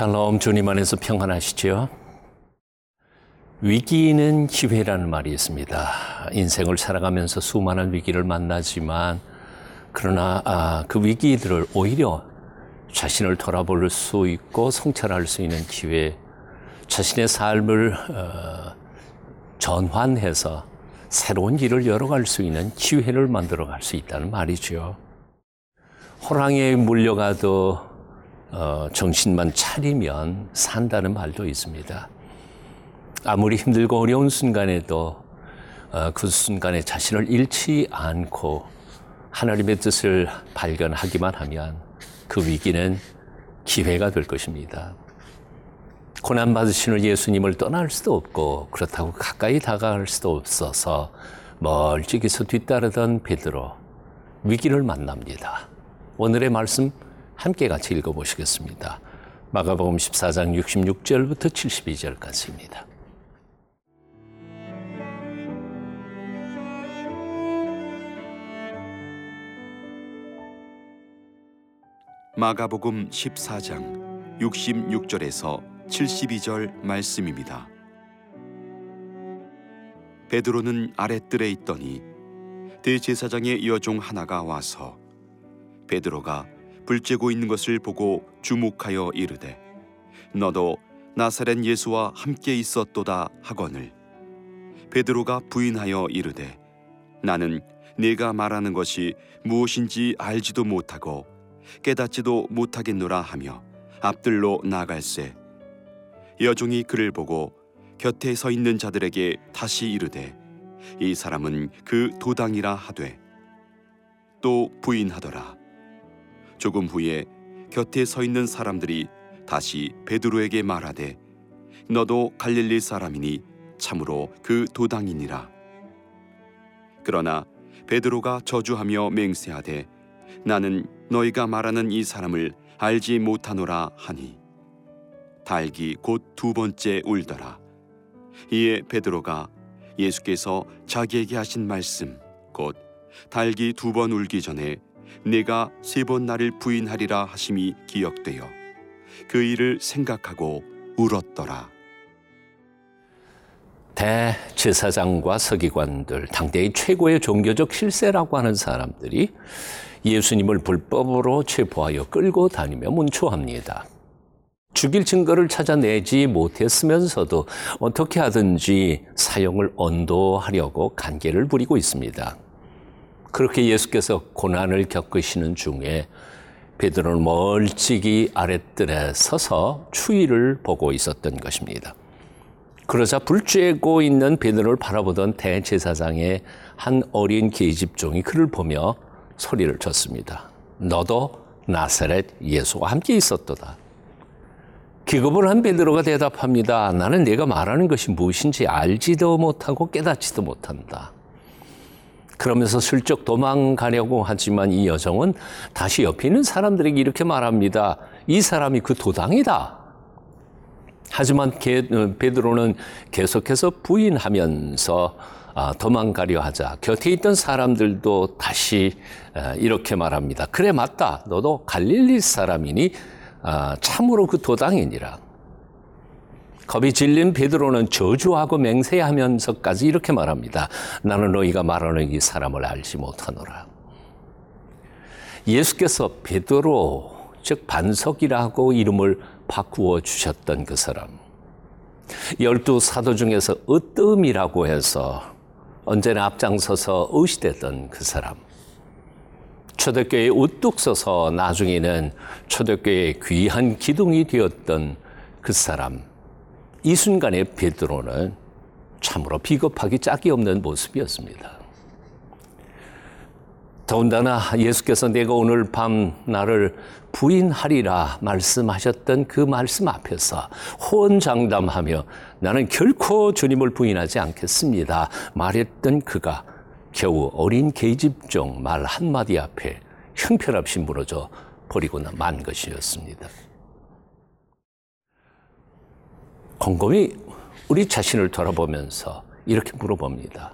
샬롬, 주님 안에서 평안하시죠? 위기는 기회라는 말이 있습니다. 인생을 살아가면서 수많은 위기를 만나지만 그러나 그 위기들을 오히려 자신을 돌아볼 수 있고 성찰할 수 있는 기회, 자신의 삶을 전환해서 새로운 길을 열어갈 수 있는 기회를 만들어갈 수 있다는 말이죠. 호랑이에 물려가도 정신만 차리면 산다는 말도 있습니다. 아무리 힘들고 어려운 순간에도 그 순간에 자신을 잃지 않고 하나님의 뜻을 발견하기만 하면 그 위기는 기회가 될 것입니다. 고난받으시는 예수님을 떠날 수도 없고 그렇다고 가까이 다가갈 수도 없어서 멀찍이서 뒤따르던 베드로, 위기를 만납니다. 오늘의 말씀 함께 같이 읽어보시겠습니다. 마가복음 14장 66절부터 72절까지입니다. 마가복음 14장 66절에서 72절 말씀입니다. 베드로는 아랫뜰에 있더니 대제사장의 여종 하나가 와서 베드로가 불쬐고 있는 것을 보고 주목하여 이르되 너도 나사렛 예수와 함께 있었도다 하거늘, 베드로가 부인하여 이르되 나는 네가 말하는 것이 무엇인지 알지도 못하고 깨닫지도 못하겠노라 하며 앞뜰로 나아갈세, 여종이 그를 보고 곁에 서 있는 자들에게 다시 이르되 이 사람은 그 도당이라 하되 또 부인하더라. 조금 후에 곁에 서 있는 사람들이 다시 베드로에게 말하되 너도 갈릴리 사람이니 참으로 그 도당이니라. 그러나 베드로가 저주하며 맹세하되 나는 너희가 말하는 이 사람을 알지 못하노라 하니 달기 곧 두 번째 울더라. 이에 베드로가 예수께서 자기에게 하신 말씀 곧 달기 두 번 울기 전에 내가 세 번 나를 부인하리라 하심이 기억되어 그 일을 생각하고 울었더라. 대제사장과 서기관들, 당대의 최고의 종교적 실세라고 하는 사람들이 예수님을 불법으로 체포하여 끌고 다니며 문초합니다. 죽일 증거를 찾아내지 못했으면서도 어떻게 하든지 사형을 언도하려고 간계를 부리고 있습니다. 그렇게 예수께서 고난을 겪으시는 중에 베드로는 멀찍이 아랫뜰에 서서 추위를 보고 있었던 것입니다. 그러자 불쬐고 있는 베드로를 바라보던 대제사장의 한 어린 계집종이 그를 보며 소리를 쳤습니다. 너도 나사렛 예수와 함께 있었도다. 기겁을 한 베드로가 대답합니다. 나는 네가 말하는 것이 무엇인지 알지도 못하고 깨닫지도 못한다. 그러면서 슬쩍 도망가려고 하지만 이 여정은 다시 옆에 있는 사람들에게 이렇게 말합니다. 이 사람이 그 도당이다. 하지만 베드로는 계속해서 부인하면서 도망가려 하자 곁에 있던 사람들도 다시 이렇게 말합니다. 그래 맞다. 너도 갈릴리 사람이니 참으로 그 도당이니라. 겁이 질린 베드로는 저주하고 맹세하면서까지 이렇게 말합니다. 나는 너희가 말하는 이 사람을 알지 못하노라. 예수께서 베드로, 즉 반석이라고 이름을 바꾸어 주셨던 그 사람, 12사도 중에서 으뜸이라고 해서 언제나 앞장서서 의시됐던 그 사람, 초대교회에 우뚝 서서 나중에는 초대교회의 귀한 기둥이 되었던 그 사람, 이 순간에 베드로는 참으로 비겁하기 짝이 없는 모습이었습니다. 더군다나 예수께서 내가 오늘 밤 나를 부인하리라 말씀하셨던 그 말씀 앞에서 호언장담하며 나는 결코 주님을 부인하지 않겠습니다 말했던 그가 겨우 어린 계집종 말 한마디 앞에 형편없이 무너져 버리고 만 것이었습니다. 곰곰이 우리 자신을 돌아보면서 이렇게 물어봅니다.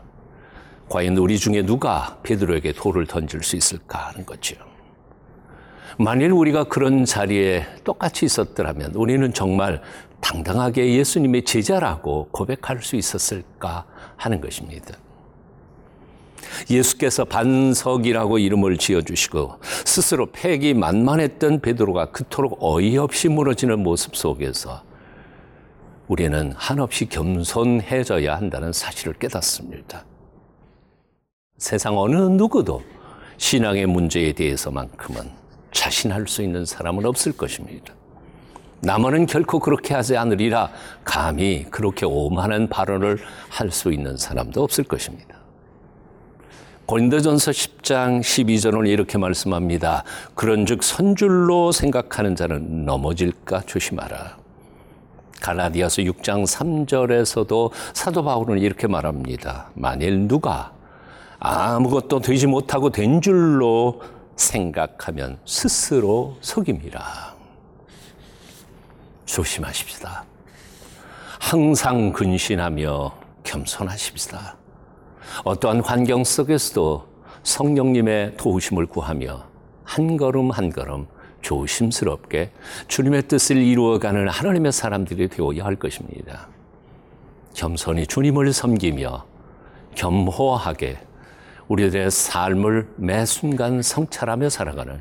과연 우리 중에 누가 베드로에게 돌을 던질 수 있을까 하는 거죠. 만일 우리가 그런 자리에 똑같이 있었더라면 우리는 정말 당당하게 예수님의 제자라고 고백할 수 있었을까 하는 것입니다. 예수께서 반석이라고 이름을 지어주시고 스스로 패기 만만했던 베드로가 그토록 어이없이 무너지는 모습 속에서 우리는 한없이 겸손해져야 한다는 사실을 깨닫습니다. 세상 어느 누구도 신앙의 문제에 대해서만큼은 자신할 수 있는 사람은 없을 것입니다. 남은 결코 그렇게 하지 않으리라 감히 그렇게 오만한 발언을 할 수 있는 사람도 없을 것입니다. 고린도전서 10장 12절은 이렇게 말씀합니다. 그런즉 선줄로 생각하는 자는 넘어질까 조심하라. 갈라디아서 6장 3절에서도 사도 바울은 이렇게 말합니다. 만일 누가 아무것도 되지 못하고 된 줄로 생각하면 스스로 속임이라. 조심하십시다. 항상 근신하며 겸손하십시다. 어떠한 환경 속에서도 성령님의 도우심을 구하며 한 걸음 한 걸음 조심스럽게 주님의 뜻을 이루어가는 하나님의 사람들이 되어야 할 것입니다. 겸손히 주님을 섬기며 겸허하게 우리들의 삶을 매 순간 성찰하며 살아가는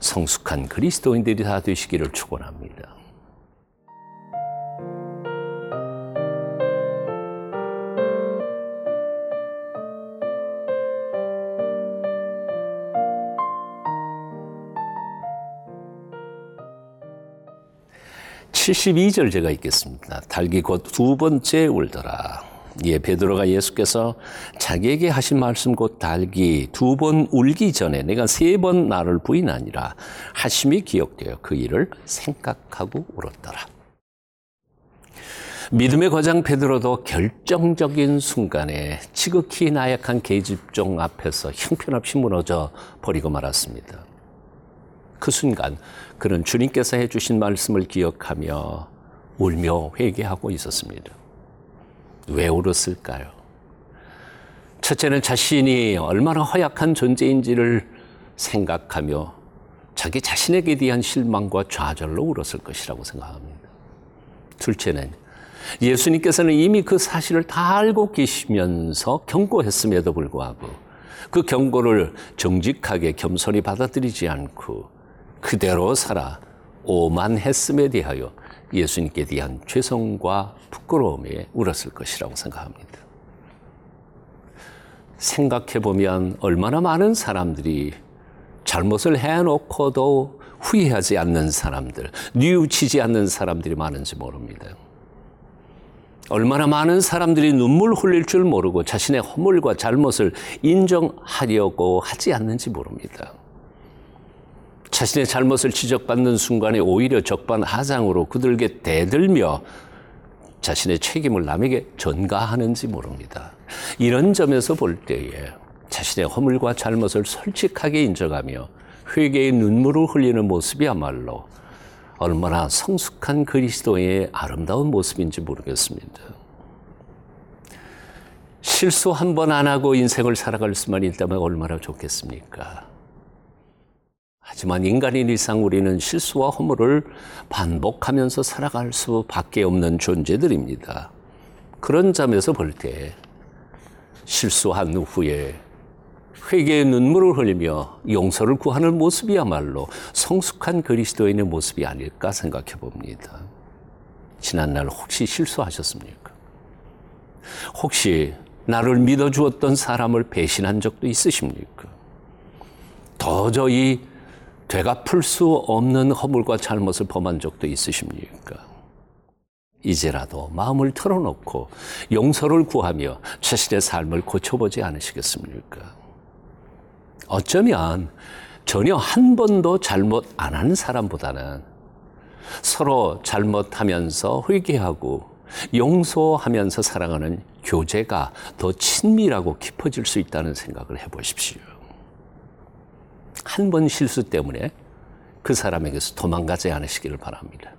성숙한 그리스도인들이 다 되시기를 축원합니다. 제 72절 제가 읽겠습니다. 달기 곧 두 번째 울더라. 이에 베드로가 예수께서 자기에게 하신 말씀 곧 달기 두 번 울기 전에 내가 세 번 나를 부인하니라 하심이 기억되어 그 일을 생각하고 울었더라. 믿음의 거장 베드로도 결정적인 순간에 지극히 나약한 계집종 앞에서 형편없이 무너져 버리고 말았습니다. 그 순간 그는 주님께서 해주신 말씀을 기억하며 울며 회개하고 있었습니다. 왜 울었을까요? 첫째는 자신이 얼마나 허약한 존재인지를 생각하며 자기 자신에게 대한 실망과 좌절로 울었을 것이라고 생각합니다. 둘째는 예수님께서는 이미 그 사실을 다 알고 계시면서 경고했음에도 불구하고 그 경고를 정직하게 겸손히 받아들이지 않고 그대로 살아 오만했음에 대하여 예수님께 대한 죄송과 부끄러움에 울었을 것이라고 생각합니다. 생각해보면 얼마나 많은 사람들이 잘못을 해놓고도 후회하지 않는 사람들, 뉘우치지 않는 사람들이 많은지 모릅니다. 얼마나 많은 사람들이 눈물 흘릴 줄 모르고 자신의 허물과 잘못을 인정하려고 하지 않는지 모릅니다. 자신의 잘못을 지적받는 순간에 오히려 적반하장으로 그들에게 대들며 자신의 책임을 남에게 전가하는지 모릅니다. 이런 점에서 볼 때에 자신의 허물과 잘못을 솔직하게 인정하며 회개의 눈물을 흘리는 모습이야말로 얼마나 성숙한 그리스도의 아름다운 모습인지 모르겠습니다. 실수 한 번 안 하고 인생을 살아갈 수만 있다면 얼마나 좋겠습니까? 하지만 인간인 이상 우리는 실수와 허물을 반복하면서 살아갈 수밖에 없는 존재들입니다. 그런 점에서 볼 때 실수한 후에 회개의 눈물을 흘리며 용서를 구하는 모습이야말로 성숙한 그리스도인의 모습이 아닐까 생각해 봅니다. 지난날 혹시 실수하셨습니까? 혹시 나를 믿어주었던 사람을 배신한 적도 있으십니까? 도저히 되갚을 수 없는 허물과 잘못을 범한 적도 있으십니까? 이제라도 마음을 털어놓고 용서를 구하며 자신의 삶을 고쳐보지 않으시겠습니까? 어쩌면 전혀 한 번도 잘못 안 하는 사람보다는 서로 잘못하면서 회개하고 용서하면서 살아가는 교제가 더 친밀하고 깊어질 수 있다는 생각을 해보십시오. 한 번 실수 때문에 그 사람에게서 도망가지 않으시기를 바랍니다.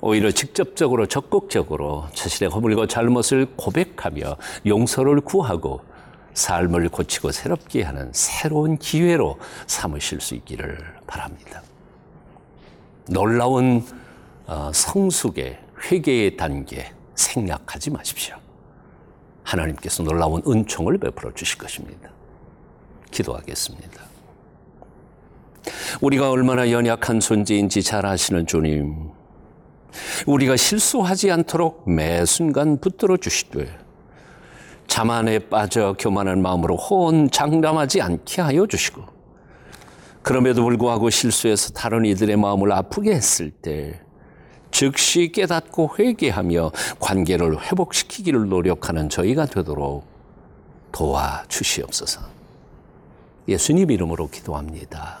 오히려 직접적으로 적극적으로 자신의 허물과 잘못을 고백하며 용서를 구하고 삶을 고치고 새롭게 하는 새로운 기회로 삼으실 수 있기를 바랍니다. 놀라운 성숙의 회개의 단계 생략하지 마십시오. 하나님께서 놀라운 은총을 베풀어 주실 것입니다. 기도하겠습니다. 우리가 얼마나 연약한 존재인지 잘 아시는 주님, 우리가 실수하지 않도록 매 순간 붙들어 주시되 자만에 빠져 교만한 마음으로 호언장담하지 않게 하여 주시고, 그럼에도 불구하고 실수해서 다른 이들의 마음을 아프게 했을 때 즉시 깨닫고 회개하며 관계를 회복시키기를 노력하는 저희가 되도록 도와주시옵소서. 예수님 이름으로 기도합니다.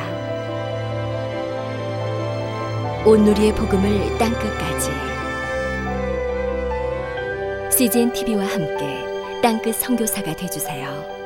온누리의 복음을 땅끝까지 CGN TV와 함께 땅끝 선교사가 되어주세요.